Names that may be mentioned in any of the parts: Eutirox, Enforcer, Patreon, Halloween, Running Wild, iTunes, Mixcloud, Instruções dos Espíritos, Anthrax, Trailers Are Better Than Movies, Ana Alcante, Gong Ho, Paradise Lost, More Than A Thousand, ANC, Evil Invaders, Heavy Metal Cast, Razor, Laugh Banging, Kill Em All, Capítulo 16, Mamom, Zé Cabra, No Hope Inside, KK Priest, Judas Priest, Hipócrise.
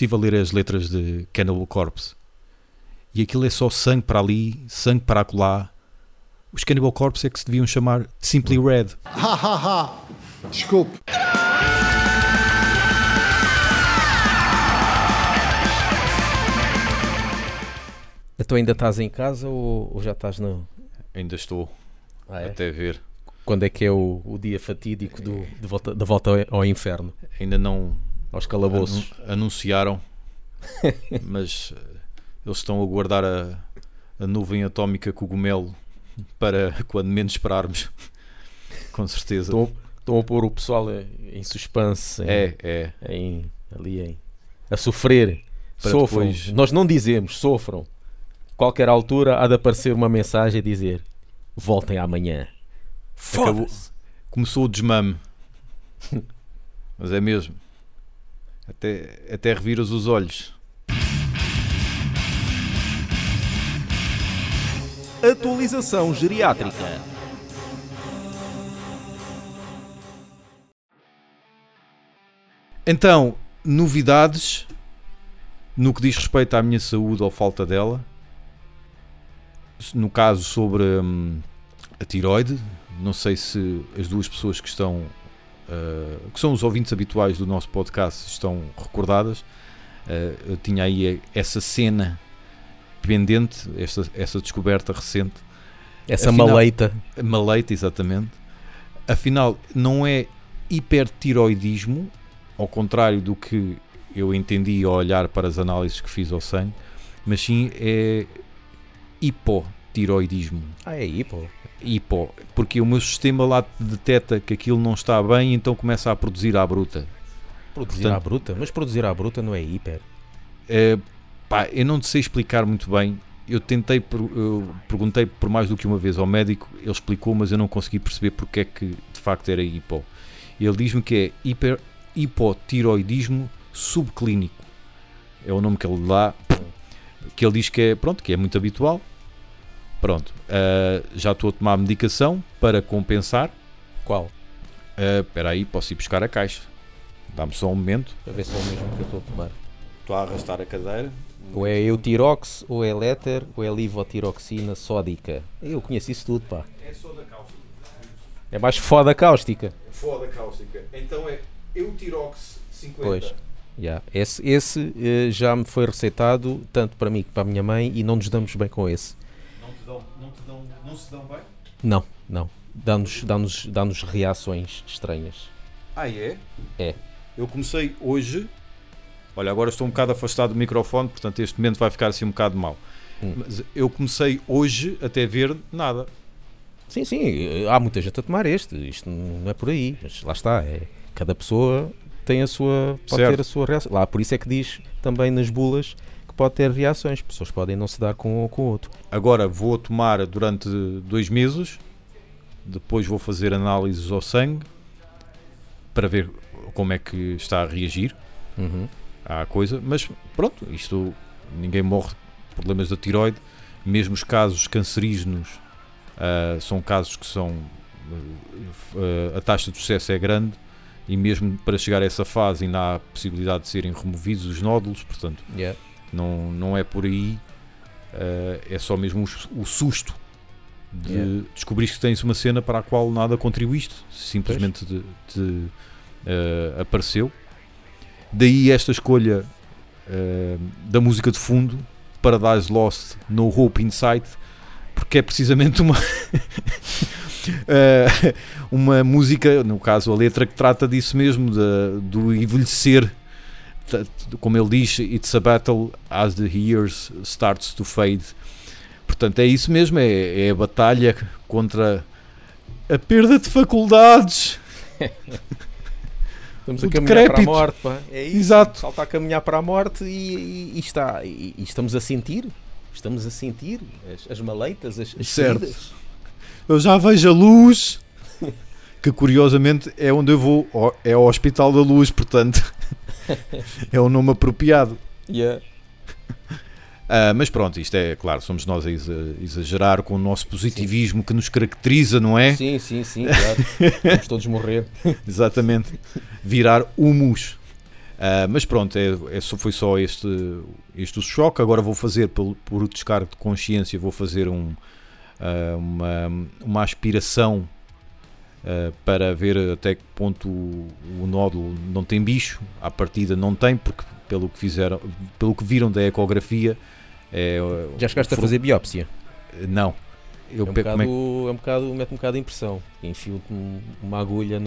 estive a ler as letras de Cannibal Corpse e aquilo é só sangue para ali, sangue para acolá. Os Cannibal Corpse é que se deviam chamar Simply Red. Ha ha ha, desculpe. Tu ainda estás em casa ou já estás no... Ainda estou, até ver. Quando é que é o dia fatídico da volta ao inferno? Ainda não... Aos calabouços. Anunciaram, mas eles estão a guardar a nuvem atómica cogumelo para quando menos esperarmos, com certeza. Estão a pôr o pessoal em suspense, a sofrer. Para sofram, depois... nós não dizemos, sofram. Qualquer altura há de aparecer uma mensagem a dizer: voltem amanhã. Foda-se. Começou o desmame. Mas é mesmo. Até reviras os olhos. Atualização geriátrica. Então, novidades no que diz respeito à minha saúde ou falta dela. No caso sobre a tiroide, não sei se as duas pessoas que estão... que são os ouvintes habituais do nosso podcast estão recordadas. Eu tinha aí essa cena pendente, essa descoberta recente, essa afinal, maleita, exatamente. Afinal, não é hipertiroidismo, ao contrário do que eu entendi ao olhar para as análises que fiz ao sangue, mas sim é hipotiroidismo. É hipo, porque o meu sistema lá deteta que aquilo não está bem, então começa a produzir à bruta. Mas produzir à bruta não é hiper? Eu não sei explicar muito bem. Eu perguntei por mais do que uma vez ao médico, ele explicou, mas eu não consegui perceber porque é que de facto era hipo. Ele diz-me que é hipotiroidismo subclínico, é o nome que ele dá, que ele diz que é, pronto, que é muito habitual. Pronto, já estou a tomar medicação para compensar. Qual? Espera aí, posso ir buscar a caixa. Dá-me só um momento. Para ver se é o mesmo que eu estou a tomar. Estou a arrastar a cadeira. Ou é eutirox, ou é éter, ou é livotiroxina sódica. Eu conheço isso tudo, pá. É soda cáustica. É mais foda cáustica. Foda cáustica. Então é eutirox 50. Pois. Yeah. Esse já me foi receitado, tanto para mim que para a minha mãe, e não nos damos bem com esse. Não se dão bem? Não. Dá-nos reações estranhas. É? É. Eu comecei hoje... Olha, agora estou um bocado afastado do microfone, portanto este momento vai ficar assim um bocado mau. Mas eu comecei hoje até ver nada. Sim. Há muita gente a tomar este. Isto não é por aí. Mas lá está. Cada pessoa tem a sua... Pode ter a sua reação. Lá, por isso é que diz também nas bulas... pode ter reações, pessoas podem não se dar com um ou com o outro. Agora vou tomar durante 2 meses, depois vou fazer análises ao sangue para ver como é que está a reagir à coisa, mas pronto, isto ninguém morre de problemas da tiroide, mesmo os casos cancerígenos são casos que são a taxa de sucesso é grande. E mesmo para chegar a essa fase ainda há a possibilidade de serem removidos os nódulos, portanto... Yeah. Não é por aí, é só mesmo o susto de descobrir que tens uma cena para a qual nada contribuíste, simplesmente te apareceu. Daí esta escolha da música de fundo, Paradise Lost, No Hope Inside, porque é precisamente uma, uma música, no caso a letra, que trata disso mesmo, do envelhecer. Como ele diz, it's a battle as the years starts to fade. Portanto, é isso mesmo, é a batalha contra a perda de faculdades. Estamos a caminhar para a morte, pá. É isso. Exato. Salta a caminhar para a morte e estamos a sentir. Estamos a sentir as maleitas, as certo. Feridas. Eu já vejo a luz, que curiosamente é onde eu vou, é o Hospital da Luz, portanto... É um nome apropriado. Yeah. Mas pronto, isto é claro, somos nós a exagerar com o nosso positivismo, sim, que nos caracteriza, não é? Sim, claro. Vamos todos morrer. Exatamente. Virar humus. Mas pronto, foi só este o choque. Agora vou fazer, por descargo de consciência, vou fazer uma aspiração para ver até que ponto o nódulo não tem bicho. À partida não tem, porque pelo que viram da ecografia... já chegaste a fazer biópsia? Não. Mete um bocado de impressão. Enfio uma agulha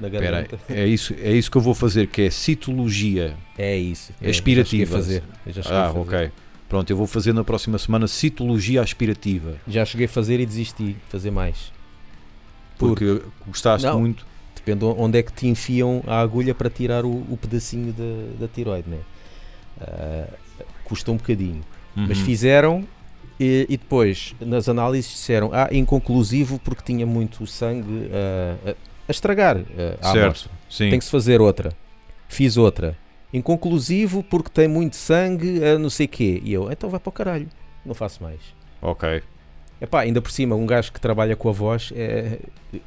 na garganta. Pera, é isso que eu vou fazer, que é citologia. É isso. Aspirativa. Ok. Pronto, eu vou fazer na próxima semana citologia aspirativa. Já cheguei a fazer e desisti de fazer mais. Porque gostaste muito. Depende onde é que te enfiam a agulha para tirar o pedacinho da tiroide, né? Custa um bocadinho. Uhum. Mas fizeram e depois nas análises disseram inconclusivo porque tinha muito sangue a estragar. Certo, sim. Tem que se fazer outra. Fiz outra. Inconclusivo porque tem muito sangue a não sei quê. E eu, então vai para o caralho. Não faço mais. Ok. Epá, ainda por cima, um gajo que trabalha com a voz,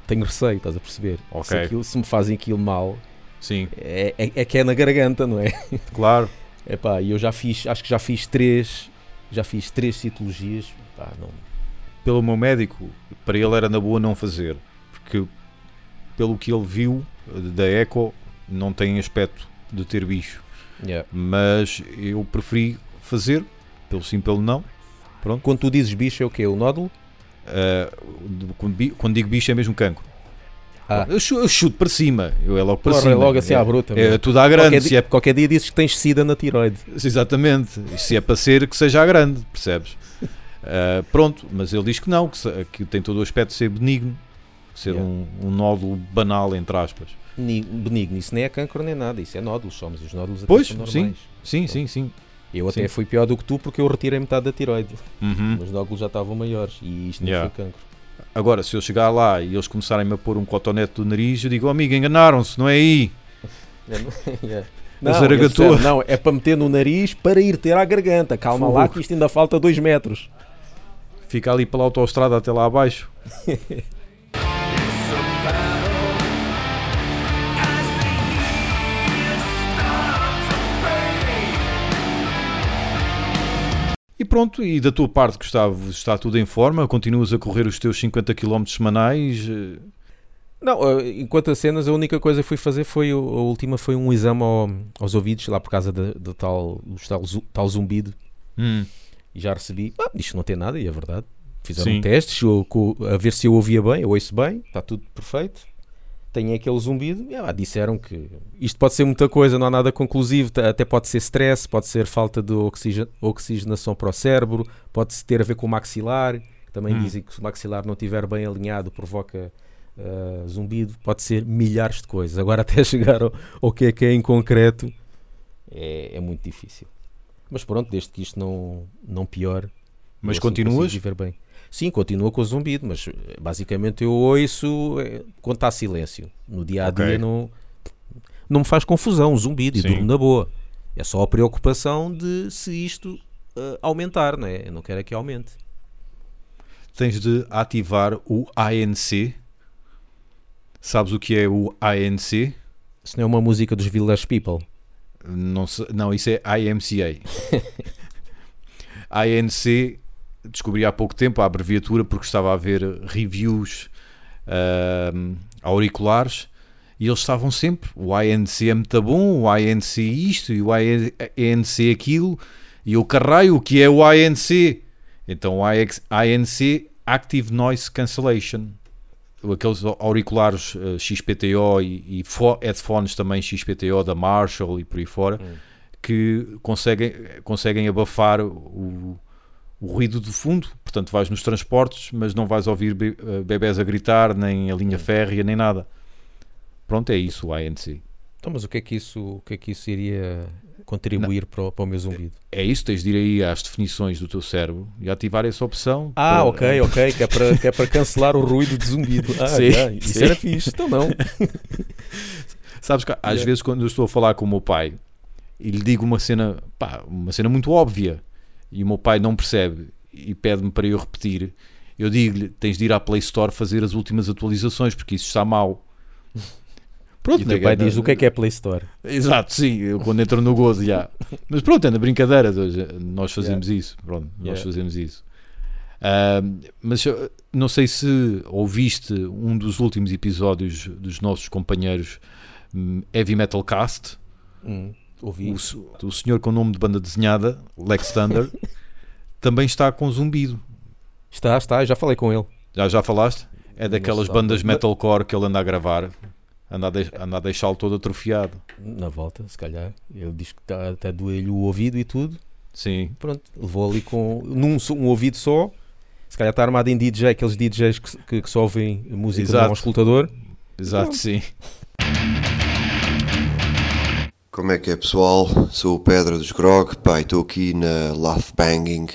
tenho receio, estás a perceber? Okay. Se me fazem aquilo mal, sim. É que é na garganta, não é? Claro. Epá, e eu acho que já fiz três citologias. Epá, não. Pelo meu médico, para ele era na boa não fazer, porque pelo que ele viu da eco, não tem aspecto de ter bicho. Yeah. Mas eu preferi fazer, pelo sim, pelo não. Pronto. Quando tu dizes bicho é o quê? O nódulo? Quando digo bicho é mesmo cancro. Eu chuto para cima. Eu é logo para cima. É logo assim à bruta. É tudo à grande. Qualquer dia dizes que tens sida na tiroide. Exatamente. E se é para ser, que seja à grande, percebes? Pronto, mas ele diz que não, que tem todo o aspecto de ser benigno, de ser um nódulo banal, entre aspas. Benigno, isso nem é cancro nem nada, isso é nódulo, somos os nódulos até pois, normais. Sim. Eu até fui pior do que tu porque eu retirei metade da tiroide. Uhum. Os nódulos já estavam maiores e isto não foi cancro. Agora, se eu chegar lá e eles começarem-me a pôr um cotonete do nariz, eu digo, amigo, enganaram-se, não é aí? Não, é para meter no nariz para ir ter à garganta. Calma lá que isto ainda falta 2 metros. Fica ali pela autoestrada até lá abaixo. E pronto, e da tua parte, Gustavo, está tudo em forma? Continuas a correr os teus 50 km semanais? Não, enquanto as cenas, a única coisa que fui fazer foi um exame aos ouvidos, lá por causa do tal zumbido. E já recebi, isto não tem nada, e é verdade. Fizeram testes a ver se eu ouvia bem, eu ouço bem, está tudo perfeito. Tenho aquele zumbido, disseram que isto pode ser muita coisa, não há nada conclusivo, até pode ser stress, pode ser falta de oxigenação para o cérebro, pode ter a ver com o maxilar, também dizem que se o maxilar não estiver bem alinhado provoca zumbido, pode ser milhares de coisas. Agora até chegar ao que é em concreto é muito difícil. Mas pronto, desde que isto não piore. Mas continuas? Viver bem. Sim, continua com o zumbido, mas basicamente eu ouço quando está silêncio. No dia a dia não me faz confusão o zumbido e durmo na boa. É só a preocupação de se isto aumentar, não é? Eu não quero é que aumente. Tens de ativar o ANC. Sabes o que é o ANC? Isso não é uma música dos Village People? Não, isso é IMCA. ANC, descobri há pouco tempo a abreviatura porque estava a ver reviews auriculares e eles estavam sempre, o ANC é muito bom, o ANC isto e o ANC aquilo, e o caralho, o que é o ANC? Então o ANC, Active Noise Cancellation, aqueles auriculares XPTO e headphones também XPTO da Marshall e por aí fora, que conseguem abafar o ruído de fundo, portanto vais nos transportes, mas não vais ouvir bebés a gritar, nem a linha férrea, nem nada. Pronto, é isso o ANC. Então, mas o que é que isso iria contribuir para o meu zumbido? É isso, tens de ir aí às definições do teu cérebro e ativar essa opção. Ok, que é para cancelar o ruído de zumbido. Isso era fixe, então não. Sabes que às vezes quando eu estou a falar com o meu pai e lhe digo uma cena muito óbvia, e o meu pai não percebe e pede-me para eu repetir, eu digo-lhe, tens de ir à Play Store fazer as últimas atualizações porque isso está mal. Pronto, e o teu pai diz o que é Play Store. Exato, sim, eu quando entro no gozo, já. Mas pronto, é na brincadeira, nós fazemos isso. Pronto, nós fazemos isso. Mas não sei se ouviste um dos últimos episódios dos nossos companheiros Heavy Metal Cast. Ouvi. O senhor com o nome de banda desenhada, Lex Thunder, também está com zumbido. Está, já falei com ele. Já falaste? É daquelas bandas metalcore que ele anda a gravar, anda a deixá-lo todo atrofiado. Na volta, se calhar. Ele diz que está até doer-lhe o ouvido e tudo. Sim. Pronto, levou ali com um ouvido só. Se calhar está armado em DJ, aqueles DJs que só ouvem música. Exato. De um escutador. Exato, pronto. Sim. Como é que é, pessoal? Sou o Pedro dos Grog, pá, estou aqui na Laugh Banging,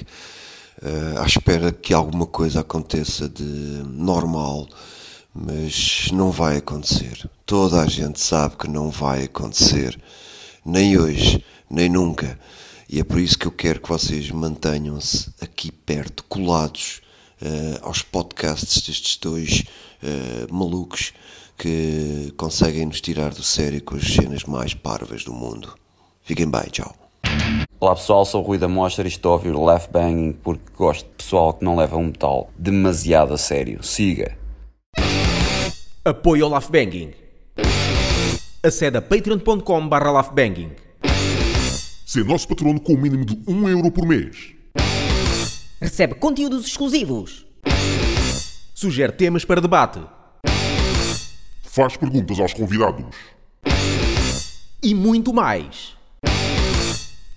à espera que alguma coisa aconteça de normal, mas não vai acontecer. Toda a gente sabe que não vai acontecer, nem hoje, nem nunca, e é por isso que eu quero que vocês mantenham-se aqui perto, colados aos podcasts destes dois malucos, que conseguem nos tirar do sério com as cenas mais parvas do mundo. Fiquem bem, tchau. Olá pessoal, sou o Rui da Mostra e estou a ouvir o Laugh Banging porque gosto de pessoal que não leva um metal demasiado a sério. Siga! Apoio ao Laugh Banging. Acede a patreon.com/laughbanging. Ser nosso patrono com o mínimo de 1 euro por mês. Recebe conteúdos exclusivos. Sugere temas para debate. Faz perguntas aos convidados. E muito mais.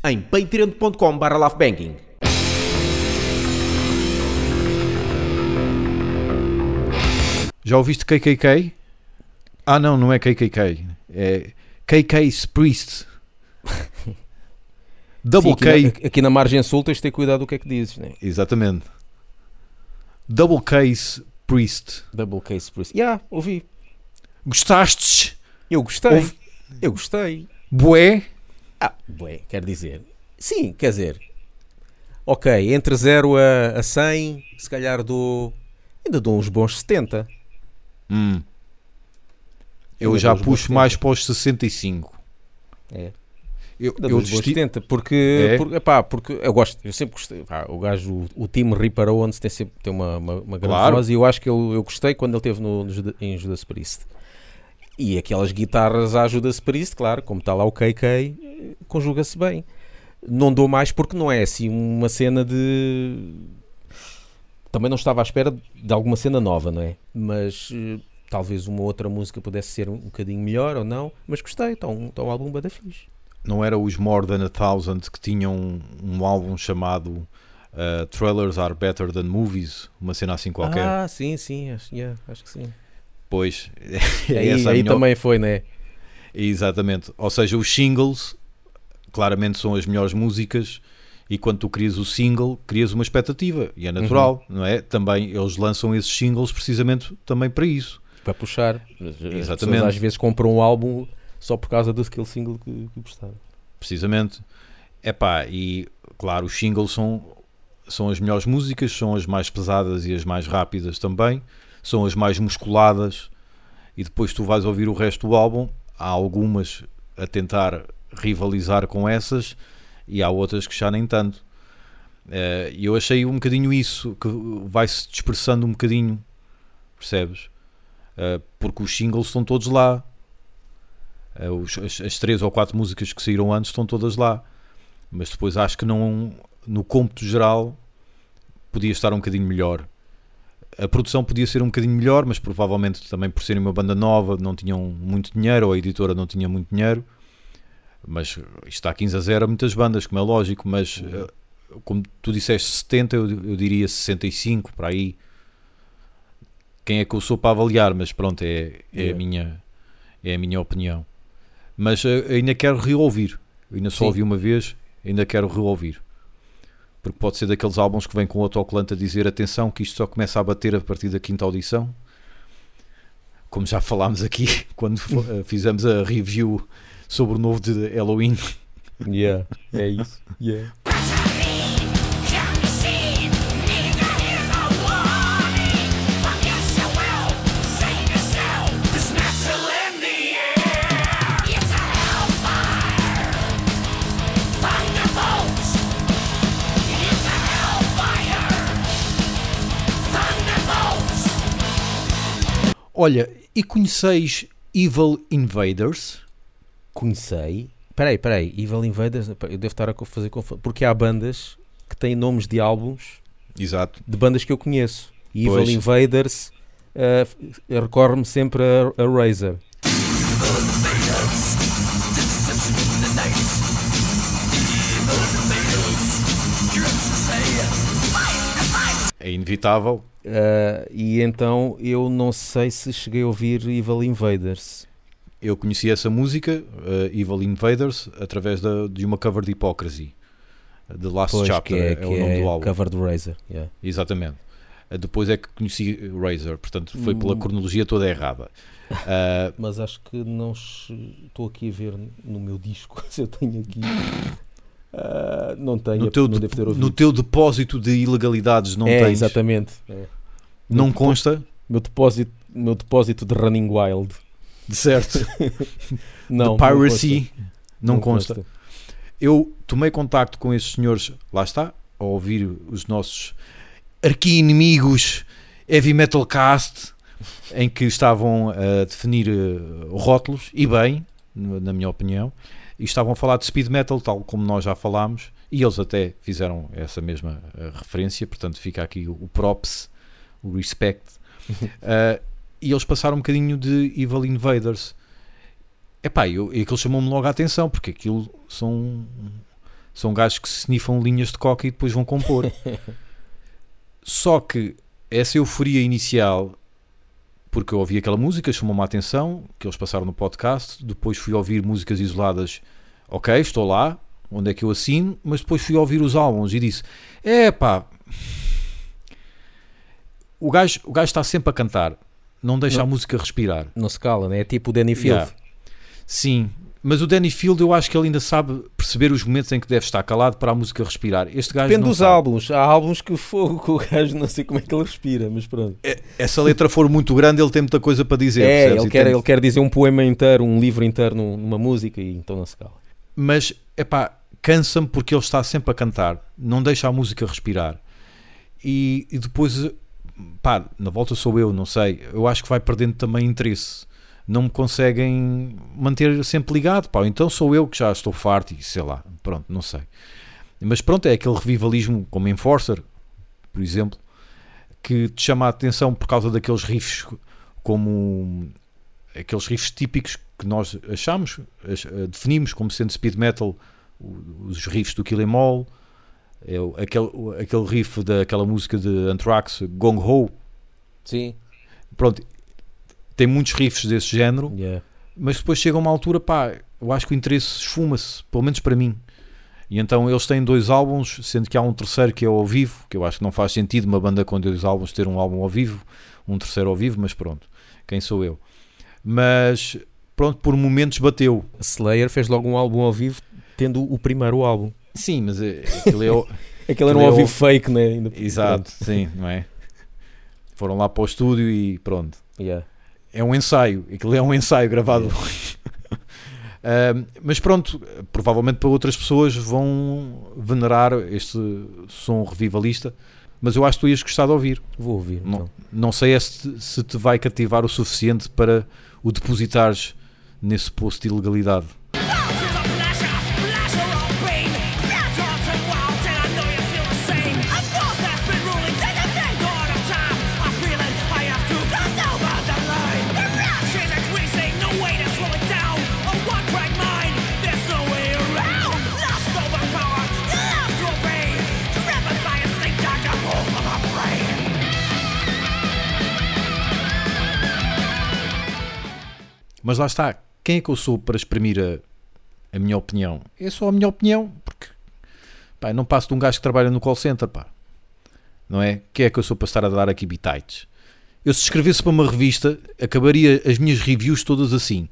Em patreon.com/laughbanging. Já ouviste KKK? Ah não, não é KKK. É KK Priest. Double Sim, aqui na margem sul tens de ter cuidado do que é que dizes, né? Exatamente. Double Case Priest. Double Case Priest. Já, ouvi. Gostaste? Eu gostei. Eu gostei. Bué? Ah, bué, quer dizer. Sim, quer dizer. Ok, entre 0 a 100, se calhar ainda dou uns bons 70. Eu já puxo mais para os 65. É. Eu desisti. 70, porque eu gosto, eu sempre gostei. Pá, o gajo, o time Reaper Owens tem uma grande voz, e eu acho que eu gostei quando ele esteve em Judas Priest. E aquelas guitarras à Judas Priest, claro, como está lá o KK, conjuga-se bem. Não dou mais porque não é assim uma cena de... Também não estava à espera de alguma cena nova, não é? Mas talvez uma outra música pudesse ser um bocadinho melhor ou não, mas gostei, está um álbum bada fixe. Não era os More Than A Thousand que tinham um álbum chamado Trailers Are Better Than Movies? Uma cena assim qualquer? Ah, sim, acho que sim. Pois, aí também foi, não é? Exatamente. Ou seja, os singles claramente são as melhores músicas, e quando tu crias o single, crias uma expectativa, e é natural, não é? Também eles lançam esses singles precisamente também para isso. Para puxar. Exatamente. As pessoas às vezes compram um álbum só por causa daquele single que gostaram. Precisamente. Epá, e claro, os singles são as melhores músicas, são as mais pesadas e as mais rápidas também. São as mais musculadas, e depois tu vais ouvir o resto do álbum, há algumas a tentar rivalizar com essas e há outras que já nem tanto. E eu achei um bocadinho isso, que vai-se dispersando um bocadinho, percebes? Porque os singles estão todos lá, as 3 ou 4 músicas que saíram antes estão todas lá, mas depois acho que não, no cômputo geral podia estar um bocadinho melhor. A produção podia ser um bocadinho melhor, mas provavelmente também por serem uma banda nova não tinham muito dinheiro, ou a editora não tinha muito dinheiro, mas isto está 15-0 a muitas bandas, como é lógico, mas como tu disseste 70, eu diria 65, para aí. Quem é que eu sou para avaliar, mas pronto, é a minha opinião. Mas ainda quero reouvir, ainda só ouvi uma vez, ainda quero reouvir. Porque pode ser daqueles álbuns que vem com o autocolante a dizer atenção que isto só começa a bater a partir da 5ª audição, como já falámos aqui quando fizemos a review sobre o novo de Halloween. Yeah, é isso. Yeah. Olha, e conheceis Evil Invaders? Conhecei. Peraí, Evil Invaders, eu devo estar a fazer confusão, porque há bandas que têm nomes de álbuns. Exato. De bandas que eu conheço. E Evil Invaders, recorre-me sempre a Razor. É inevitável. E então eu não sei se cheguei a ouvir Evil Invaders. Eu conheci essa música, Evil Invaders, através de uma cover de Hipócrise, The Last Chapter, é o nome do álbum. Cover de Razor. Yeah. Exatamente. Depois é que conheci Razor, portanto foi pela cronologia toda errada. Mas acho que não estou aqui a ver no meu disco, se eu tenho aqui... não tenho, não devo ter ouvido. No teu depósito de ilegalidades não tens? Exatamente. Não consta? Meu depósito de Running Wild. De certo. Não, de Piracy não consta. Eu tomei contacto com esses senhores, lá está, a ouvir os nossos arqui-inimigos Heavy Metal Cast, em que estavam a definir rótulos, e bem, na minha opinião, e estavam a falar de speed metal, tal como nós já falámos, e eles até fizeram essa mesma referência, portanto fica aqui o props, o respect. E eles passaram um bocadinho de Evil Invaders. Epá, aquilo chamou-me logo a atenção, porque aquilo são gajos que se sniffam linhas de coca e depois vão compor. Só que essa euforia inicial, porque eu ouvi aquela música, chamou-me a atenção, que eles passaram no podcast, depois fui ouvir músicas isoladas, ok, estou lá, onde é que eu assino, mas depois fui ouvir os álbuns e disse, epá, o gajo está sempre a cantar, não deixa a música respirar. Não se cala, né? É tipo o Danny Field. Yeah. Sim, mas o Danny Field eu acho que ele ainda sabe perceber os momentos em que deve estar calado para a música respirar. Este gajo depende dos álbuns. Há álbuns que o gajo não sei como é que ele respira, mas pronto. Essa letra for muito grande, ele tem muita coisa para dizer. Ele quer dizer um poema inteiro, um livro inteiro numa música, e então não se cala. Mas, epá, cansa-me porque ele está sempre a cantar, não deixa a música respirar. E depois, pá, na volta sou eu, não sei, eu acho que vai perdendo também interesse. Não me conseguem manter sempre ligado, pá, então sou eu que já estou farto e sei lá, pronto, não sei. Mas pronto, é aquele revivalismo como Enforcer, por exemplo, que te chama a atenção por causa daqueles riffs, como aqueles riffs típicos que nós definimos como sendo speed metal, os riffs do Kill Em All, aquele riff daquela música de Anthrax, Gong Ho. Sim. Pronto. Tem muitos riffs desse género, mas depois chega uma altura, pá, eu acho que o interesse esfuma-se, pelo menos para mim. E então eles têm 2 álbuns, sendo que há um terceiro que é ao vivo, que eu acho que não faz sentido uma banda com 2 álbuns ter um álbum ao vivo, um terceiro ao vivo, mas pronto, quem sou eu? Mas pronto, por momentos bateu. A Slayer fez logo um álbum ao vivo, tendo o primeiro álbum. Sim, mas aquele aquele era um ao vivo fake, não é? Exato, sim, não é? Foram lá para o estúdio e pronto. É um ensaio, aquilo é um ensaio gravado. Mas pronto, provavelmente para outras pessoas vão venerar este som revivalista, mas eu acho que tu ias gostar de ouvir. Vou ouvir. Não, então. Não sei se te vai cativar o suficiente para o depositares nesse poço de ilegalidade. Mas lá está, quem é que eu sou para exprimir a minha opinião? É só a minha opinião, porque pá, não passo de um gajo que trabalha no call center, pá. Não é? Quem é que eu sou para estar a dar aqui bitites? Eu, se escrevesse para uma revista, acabaria as minhas reviews todas assim.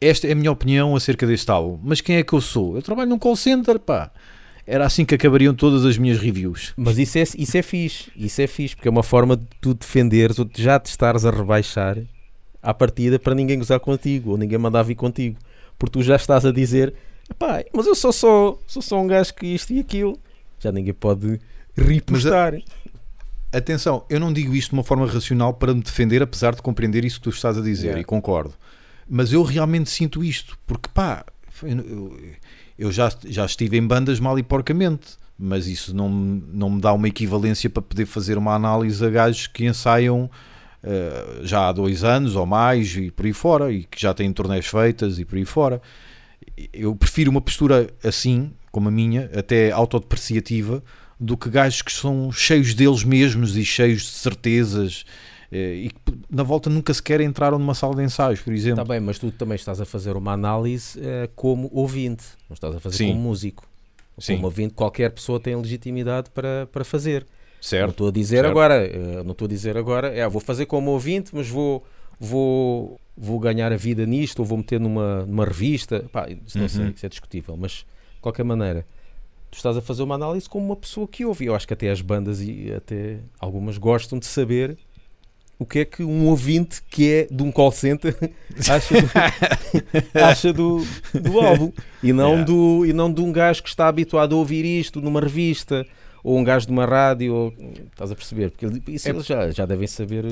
Esta é a minha opinião acerca deste álbum. Mas quem é que eu sou? Eu trabalho num call center, pá. Era assim que acabariam todas as minhas reviews. Mas isso é fixe, porque é uma forma de tu defenderes ou de já te estares a rebaixar à partida, para ninguém gozar contigo ou ninguém mandar vir contigo, porque tu já estás a dizer, pá, mas eu sou só um gajo que isto e aquilo, já ninguém pode repostar. Atenção, eu não digo isto de uma forma racional para me defender, apesar de compreender isso que tu estás a dizer, yeah, e concordo. Mas eu realmente sinto isto, porque pá, eu já estive em bandas mal e porcamente, mas isso não me dá uma equivalência para poder fazer uma análise a gajos que ensaiam já há 2 anos ou mais e por aí fora, e que já têm torneios feitas e por aí fora. Eu prefiro uma postura assim, como a minha, até autodepreciativa, do que gajos que são cheios deles mesmos e cheios de certezas e que na volta nunca sequer entraram numa sala de ensaios, por exemplo. Está bem, mas tu também estás a fazer uma análise como ouvinte, não estás a fazer Sim. como músico. Sim. Como ouvinte, qualquer pessoa tem legitimidade para fazer. Certo. Não estou a dizer certo. Agora, não estou a dizer agora, vou fazer como ouvinte, mas vou ganhar a vida nisto, ou vou meter numa revista. Pá, isso não sei, isso é discutível, mas de qualquer maneira... Tu estás a fazer uma análise como uma pessoa que ouve. Eu acho que até as bandas e até algumas gostam de saber o que é que um ouvinte que é de um call center acha do álbum. E não de um gajo que está habituado a ouvir isto numa revista ou um gajo de uma rádio. Estás a perceber? Porque isso eles já devem saber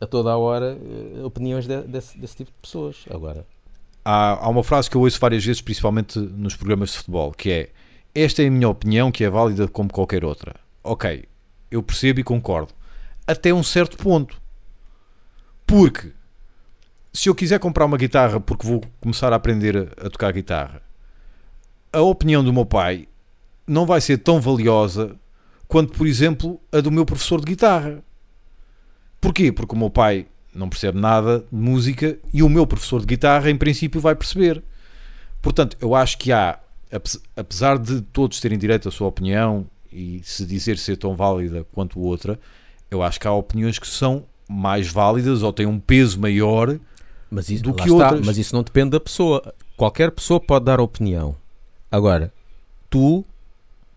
a toda a hora opiniões desse tipo de pessoas. Agora, há uma frase que eu ouço várias vezes, principalmente nos programas de futebol, que é: esta é a minha opinião, que é válida como qualquer outra. Ok, eu percebo e concordo. Até um certo ponto. Porque se eu quiser comprar uma guitarra porque vou começar a aprender a tocar guitarra, a opinião do meu pai não vai ser tão valiosa quanto, por exemplo, a do meu professor de guitarra. Porquê? Porque o meu pai não percebe nada de música e o meu professor de guitarra, em princípio, vai perceber. Portanto, eu acho que há... Apesar de todos terem direito à sua opinião e se dizer ser tão válida quanto outra, eu acho que há opiniões que são mais válidas ou têm um peso maior do que outras. Mas isso não depende da pessoa. Qualquer pessoa pode dar opinião. Agora, tu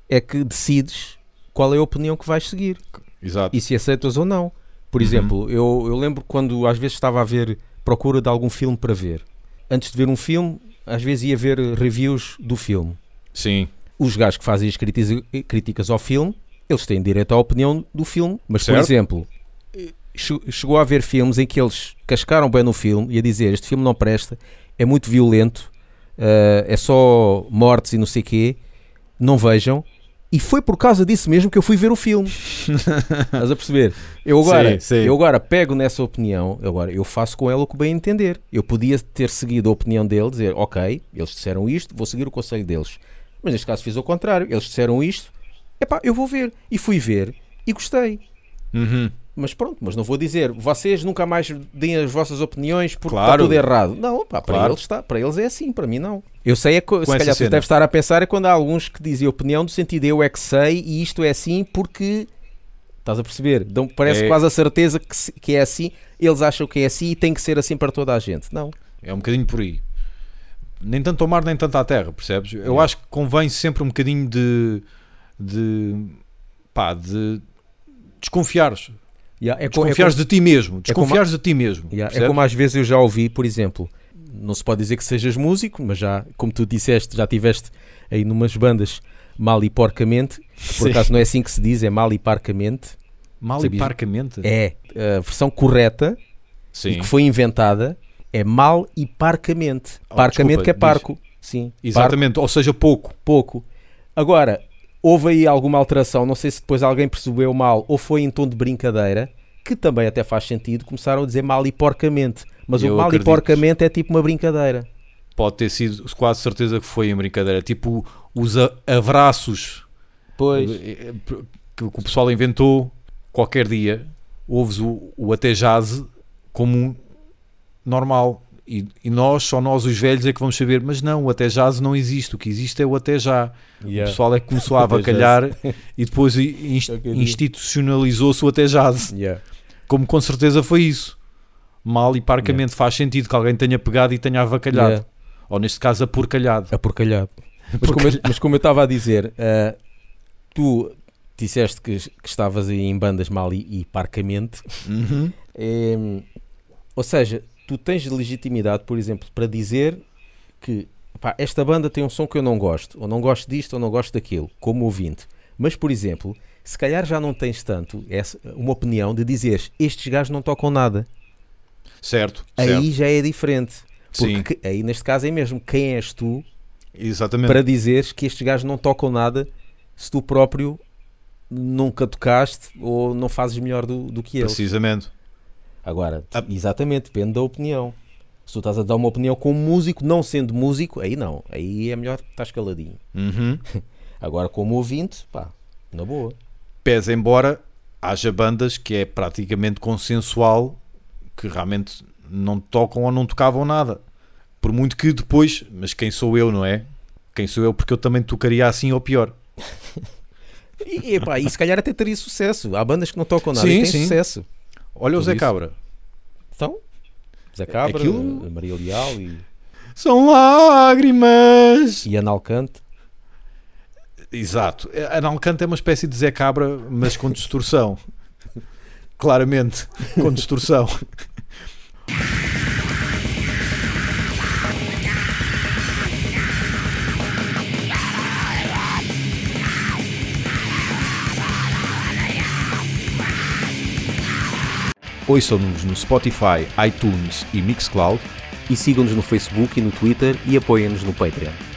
é que decides qual é a opinião que vais seguir. Exato. E se aceitas ou não. Por exemplo, eu lembro quando às vezes estava a ver procura de algum filme para ver. Antes de ver um filme, às vezes ia ver reviews do filme. Sim. Os gajos que fazem as críticas ao filme, eles têm direito à opinião do filme. Mas, certo? Por exemplo, chegou a haver filmes em que eles cascaram bem no filme e a dizer: este filme não presta, é muito violento, é só mortes e não sei o quê, não vejam. E foi por causa disso mesmo que eu fui ver o filme. Estás a perceber? Eu agora pego nessa opinião, agora eu faço com ela o que bem entender. Eu podia ter seguido a opinião deles, dizer, ok, eles disseram isto, vou seguir o conselho deles. Mas neste caso fiz o contrário. Eles disseram isto, epá, eu vou ver. E fui ver e gostei. Mas pronto, mas não vou dizer, vocês nunca mais deem as vossas opiniões porque está tudo errado. Não, pá, para eles está, para eles é assim, para mim não. Eu sei, se calhar tu deves estar a pensar, é quando há alguns que dizem opinião do sentido eu é que sei e isto é assim porque, estás a perceber? Então, parece quase a certeza que é assim, eles acham que é assim e tem que ser assim para toda a gente. Não. É um bocadinho por aí. Nem tanto ao mar, nem tanto à terra, percebes? Eu acho que convém sempre um bocadinho de desconfiares. Desconfiares de ti mesmo. Desconfiares de ti mesmo. É como às vezes eu já ouvi, por exemplo, não se pode dizer que sejas músico, mas já, como tu disseste, já estiveste aí numas bandas mal e porcamente, que por acaso não é assim que se diz, é mal e parcamente. Mal e parcamente? É. A versão correta e que foi inventada é mal e parcamente. Parcamente, desculpa, que é parco. Sim. Exatamente, parco. Ou seja, pouco. Pouco. Agora... Houve aí alguma alteração, não sei se depois alguém percebeu mal ou foi em tom de brincadeira, que também até faz sentido, começaram a dizer mal e porcamente, mas eu o mal e porcamente é tipo uma brincadeira. Pode ter sido, quase certeza que foi em brincadeira, tipo os abraços que o pessoal inventou. Qualquer dia ouves o até jazz como normal e nós, só nós os velhos é que vamos saber, mas não, o até já não existe, o que existe é o até já. O pessoal é que começou a avacalhar e depois institucionalizou-se o até já. Como com certeza foi isso. Mal e parcamente faz sentido que alguém tenha pegado e tenha avacalhado. Ou neste caso aporcalhado. Mas como eu estava a dizer, tu disseste que estavas aí em bandas mal e parcamente. Ou seja, tu tens legitimidade, por exemplo, para dizer que pá, esta banda tem um som que eu não gosto, ou não gosto disto, ou não gosto daquilo, como ouvinte. Mas, por exemplo, se calhar já não tens tanto essa, uma opinião de dizeres estes gajos não tocam nada. Certo. Aí certo. Já é diferente. Porque sim. Aí neste caso é mesmo quem és tu. Exatamente. Para dizeres que estes gajos não tocam nada se tu próprio nunca tocaste ou não fazes melhor do que eles. Precisamente. Agora, exatamente, depende da opinião. Se tu estás a dar uma opinião como músico, não sendo músico, aí não. Aí é melhor estás caladinho. Uhum. Agora, como ouvinte, pá, na boa. Pese embora haja bandas que é praticamente consensual que realmente não tocam ou não tocavam nada. Por muito que depois, mas quem sou eu, não é? Quem sou eu, porque eu também tocaria assim ou pior. E se calhar até teria sucesso. Há bandas que não tocam nada e têm sucesso. Olha o Zé Cabra. Então, Zé Cabra, aquilo... Maria Leal e... São lágrimas! E Ana Alcante. Exato. Ana Alcante é uma espécie de Zé Cabra, mas com distorção. Claramente, com distorção. Ouçam-nos no Spotify, iTunes e Mixcloud e sigam-nos no Facebook e no Twitter e apoiem-nos no Patreon.